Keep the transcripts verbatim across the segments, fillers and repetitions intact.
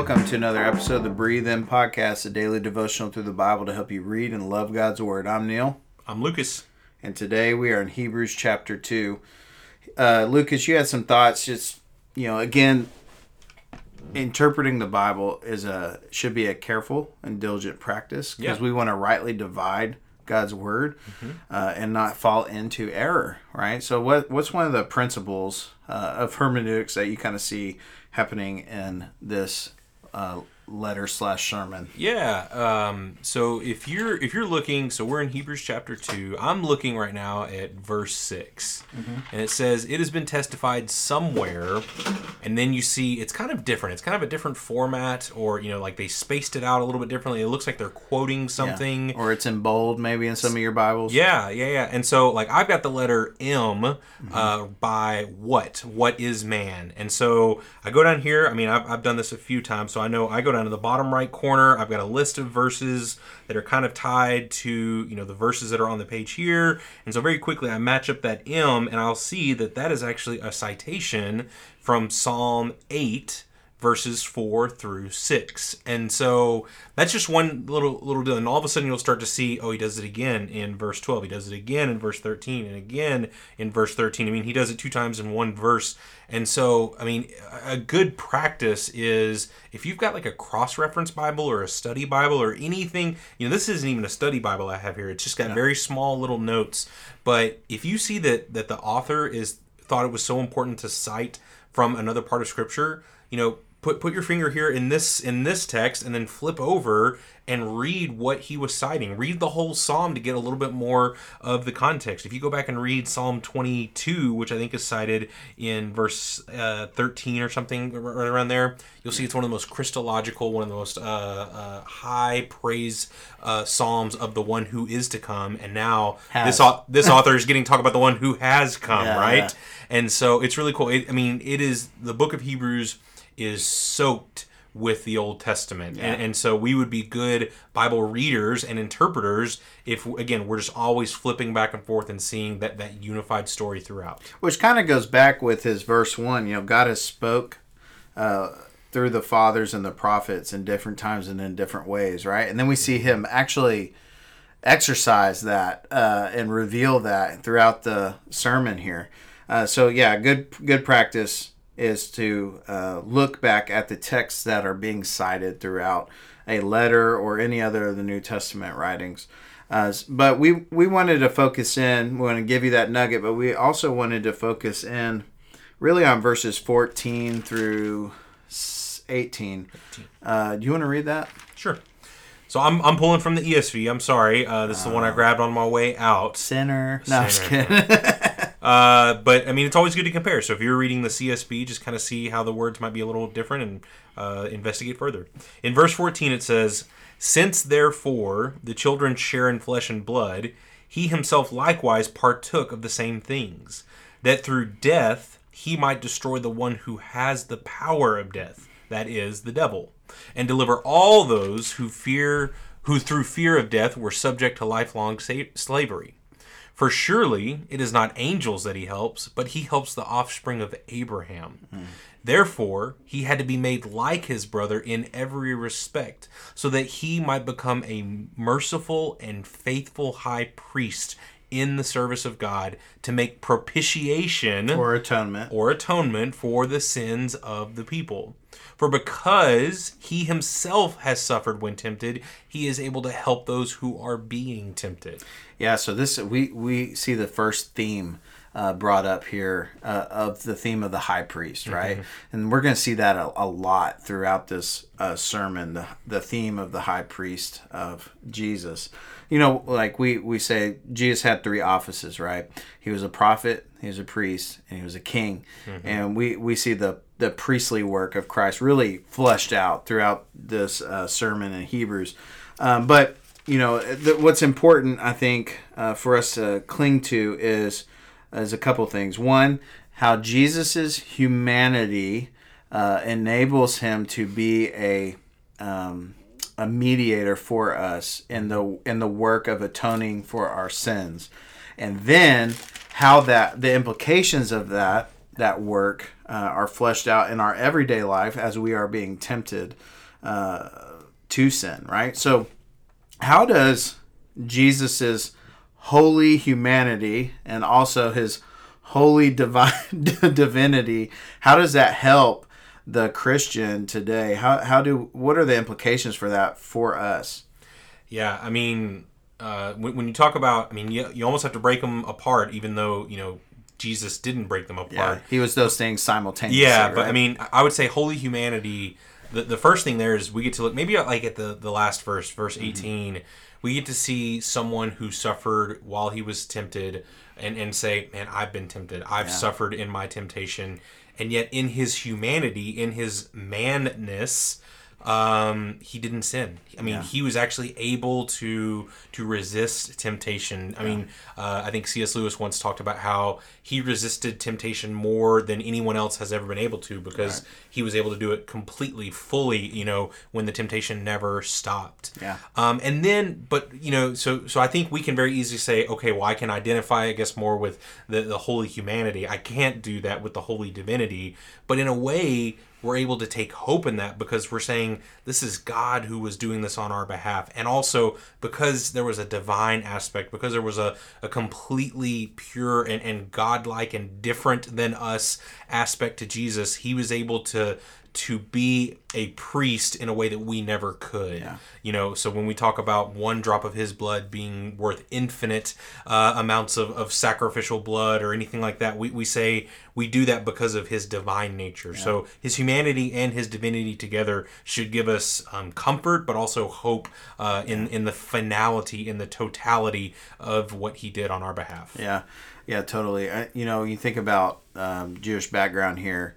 Welcome to another episode of the Breathe In Podcast, a daily devotional through the Bible to help you read and love God's Word. I'm Neal. I'm Lucas. And today we are in Hebrews chapter two. Uh, Lucas, you had some thoughts. Just, you know, again, interpreting the Bible is a should be a careful and diligent practice because yeah. we want to rightly divide God's Word mm-hmm. uh, and not fall into error, right? So what what's one of the principles uh, of hermeneutics that you kind of see happening in this uh, letter slash sermon? Yeah. Um, so if you're if you're looking, so we're in Hebrews chapter two. I'm looking right now at verse six, mm-hmm. and it says, "It has been testified somewhere," and then you see it's kind of different. It's kind of a different format, or you know, like they spaced it out a little bit differently. It looks like they're quoting something, yeah. or it's in bold maybe in some of your Bibles. Yeah, yeah, yeah. And so like I've got the letter M mm-hmm. uh, by what? What is man? And so I go down here. I mean, I've I've done this a few times, so I know I go down to the bottom right corner. I've got a list of verses that are kind of tied to, you know, the verses that are on the page here. And so very quickly I match up that M and I'll see that that is actually a citation from Psalm eight, verses four through six. And so that's just one little little deal. And all of a sudden you'll start to see, oh, he does it again in verse twelve. He does it again in verse thirteen and again in verse thirteen. I mean, he does it two times in one verse. And so, I mean, a good practice is if you've got like a cross-reference Bible or a study Bible or anything, you know, this isn't even a study Bible I have here. It's just got yeah. very small little notes. But if you see that that the author is thought it was so important to cite from another part of Scripture, you know, Put put your finger here in this in this text and then flip over and read what he was citing. Read the whole psalm to get a little bit more of the context. If you go back and read Psalm twenty-two, which I think is cited in verse uh, thirteen or something right around there, you'll see it's one of the most Christological, one of the most uh, uh, high praise uh, psalms of the one who is to come. And now has. this this author is getting to talk about the one who has come, yeah, right? Yeah. And so it's really cool. It, I mean, it is the book of Hebrews is soaked with the Old Testament. Yeah. And, and so we would be good Bible readers and interpreters if, again, we're just always flipping back and forth and seeing that, that unified story throughout. Which kind of goes back with his verse one. You know, God has spoke uh, through the fathers and the prophets in different times and in different ways, right? And then we see him actually exercise that uh, and reveal that throughout the sermon here. Uh, so, yeah, good good practice is to uh, look back at the texts that are being cited throughout a letter or any other of the New Testament writings. Uh, but we, we wanted to focus in, we want to give you that nugget, but we also wanted to focus in really on verses fourteen through eighteen. Uh, do you want to read that? Sure. So I'm I'm pulling from the E S V. I'm sorry. Uh, this is the one I grabbed on my way out. Sinner. No, Sinner. I'm just kidding. Uh, but, I mean, it's always good to compare. So if you're reading the C S B, just kind of see how the words might be a little different and uh, investigate further. In verse fourteen, it says, "Since, therefore, the children share in flesh and blood, he himself likewise partook of the same things, that through death he might destroy the one who has the power of death, that is, the devil, and deliver all those who fear, who through fear of death were subject to lifelong slavery. For surely it is not angels that he helps, but he helps the offspring of Abraham. Mm. Therefore, he had to be made like his brother in every respect, so that he might become a merciful and faithful high priest in the service of God to make propitiation or atonement or atonement for the sins of the people. For because he himself has suffered when tempted, he is able to help those who are being tempted." Yeah, so this we, we see the first theme uh, brought up here uh, of the theme of the high priest, right? Mm-hmm. And we're going to see that a, a lot throughout this uh, sermon, the, the theme of the high priest of Jesus. You know, like we, we say, Jesus had three offices, right? He was a prophet, he was a priest, and he was a king. Mm-hmm. And we, we see the the priestly work of Christ really fleshed out throughout this uh, sermon in Hebrews. Um, but, you know, the, what's important, I think, uh, for us to cling to is, is a couple things. One, how Jesus' humanity uh, enables him to be a... Um, a mediator for us in the in the work of atoning for our sins. And then how that the implications of that that work uh, are fleshed out in our everyday life as we are being tempted uh, to sin, right? So how does Jesus's holy humanity and also his holy divine divinity, how does that help the Christian today? How how do what are the implications for that for us? Yeah, I mean, uh, when, when you talk about, I mean, you, you almost have to break them apart, even though, you know, Jesus didn't break them apart. Yeah, he was those things simultaneously. Yeah, right? But I mean, I would say holy humanity, the, the first thing there is we get to look, maybe like at the, the last verse, verse eighteen, mm-hmm. we get to see someone who suffered while he was tempted and, and say, man, I've been tempted. I've yeah. suffered in my temptation. And yet in his humanity, in his manness, um, he didn't sin. I mean, yeah. he was actually able to to resist temptation. I yeah. mean, uh, I think C S. Lewis once talked about how he resisted temptation more than anyone else has ever been able to, because right. he was able to do it completely, fully, you know, when the temptation never stopped. Yeah. Um, and then, but, you know, so so I think we can very easily say, okay, well, I can identify, I guess, more with the, the holy humanity. I can't do that with the holy divinity. But in a way, we're able to take hope in that, because we're saying this is God who was doing this on our behalf. And also because there was a divine aspect, because there was a, a completely pure and, and godlike and different than us aspect to Jesus, he was able to to be a priest in a way that we never could. Yeah. You know, so when we talk about one drop of his blood being worth infinite uh, amounts of, of sacrificial blood or anything like that, we, we say we do that because of his divine nature. Yeah. So his humanity and his divinity together should give us um, comfort, but also hope uh, in, in the finality, in the totality of what he did on our behalf. Yeah, yeah, totally. I, you know, you think about um, Jewish background here.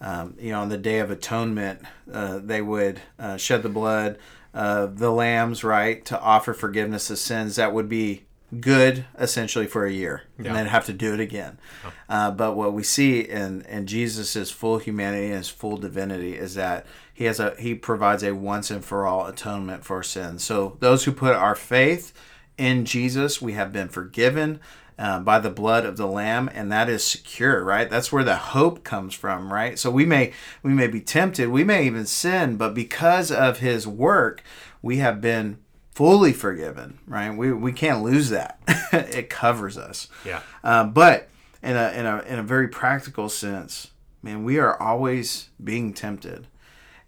Um, you know, on the Day of Atonement, uh, they would uh, shed the blood of the lambs, right, to offer forgiveness of sins. That would be good, essentially, for a year. Yeah. And they'd have to do it again. Oh. Uh, but what we see in, in Jesus' full humanity and his full divinity is that he has a he provides a once-and-for-all atonement for sin. So those who put our faith in Jesus, we have been forgiven Uh, by the blood of the Lamb, and that is secure, right? That's where the hope comes from, right? So we may we may be tempted, we may even sin, but because of his work, we have been fully forgiven, right? We we can't lose that; it covers us. Yeah. Uh, but in a in a in a very practical sense, man, we are always being tempted,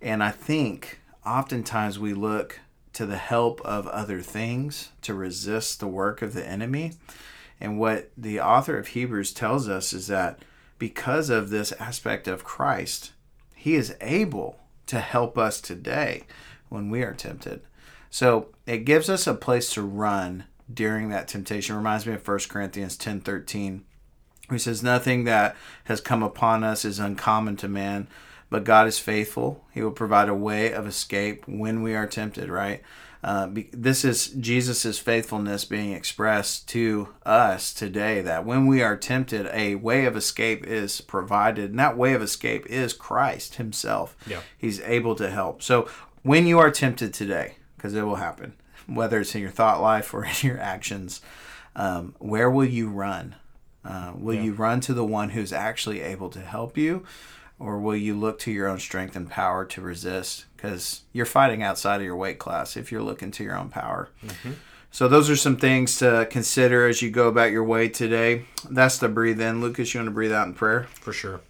and I think oftentimes we look to the help of other things to resist the work of the enemy. And what the author of Hebrews tells us is that because of this aspect of Christ, he is able to help us today when we are tempted. So it gives us a place to run during that temptation. It reminds me of First Corinthians ten thirteen, who says, "Nothing that has come upon us is uncommon to man, but God is faithful. He will provide a way of escape when we are tempted," right? Uh, this is Jesus's faithfulness being expressed to us today, that when we are tempted, a way of escape is provided. And that way of escape is Christ himself. Yeah. He's able to help. So when you are tempted today, because it will happen, whether it's in your thought life or in your actions, um, where will you run? Uh, will yeah. you run to the one who's actually able to help you? Or will you look to your own strength and power to resist? Because you're fighting outside of your weight class if you're looking to your own power. Mm-hmm. So those are some things to consider as you go about your way today. That's the breathe in. Lucas, you want to breathe out in prayer? For sure.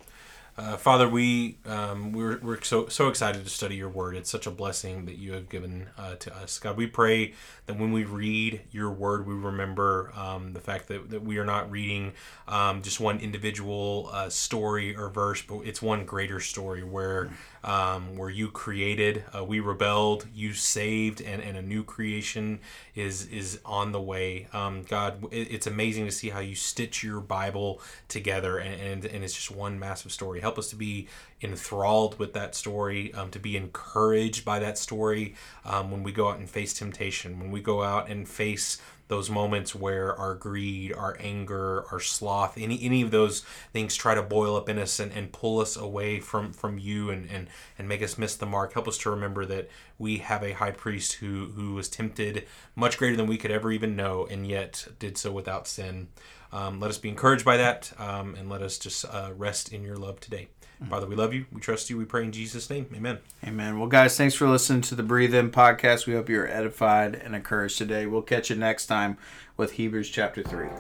Uh, Father, we, um, we're, we're so, so excited to study your word. It's such a blessing that you have given uh, to us. God, we pray that when we read your word, we remember um, the fact that, that we are not reading um, just one individual uh, story or verse, but it's one greater story where um, where you created, uh, we rebelled, you saved, and, and a new creation is, is on the way. Um, God, it, it's amazing to see how you stitch your Bible together, and, and, and it's just one massive story. Help us to be enthralled with that story, um, to be encouraged by that story um, when we go out and face temptation, when we go out and face those moments where our greed, our anger, our sloth, any any of those things try to boil up in us and, and pull us away from, from you and, and, and make us miss the mark. Help us to remember that we have a high priest who, who was tempted much greater than we could ever even know, and yet did so without sin. Um, let us be encouraged by that, um, and let us just uh, rest in your love today. Mm-hmm. Father, we love you. We trust you. We pray in Jesus' name. Amen. Amen. Well, guys, thanks for listening to the Breathe In Podcast. We hope you're edified and encouraged today. We'll catch you next time with Hebrews chapter three.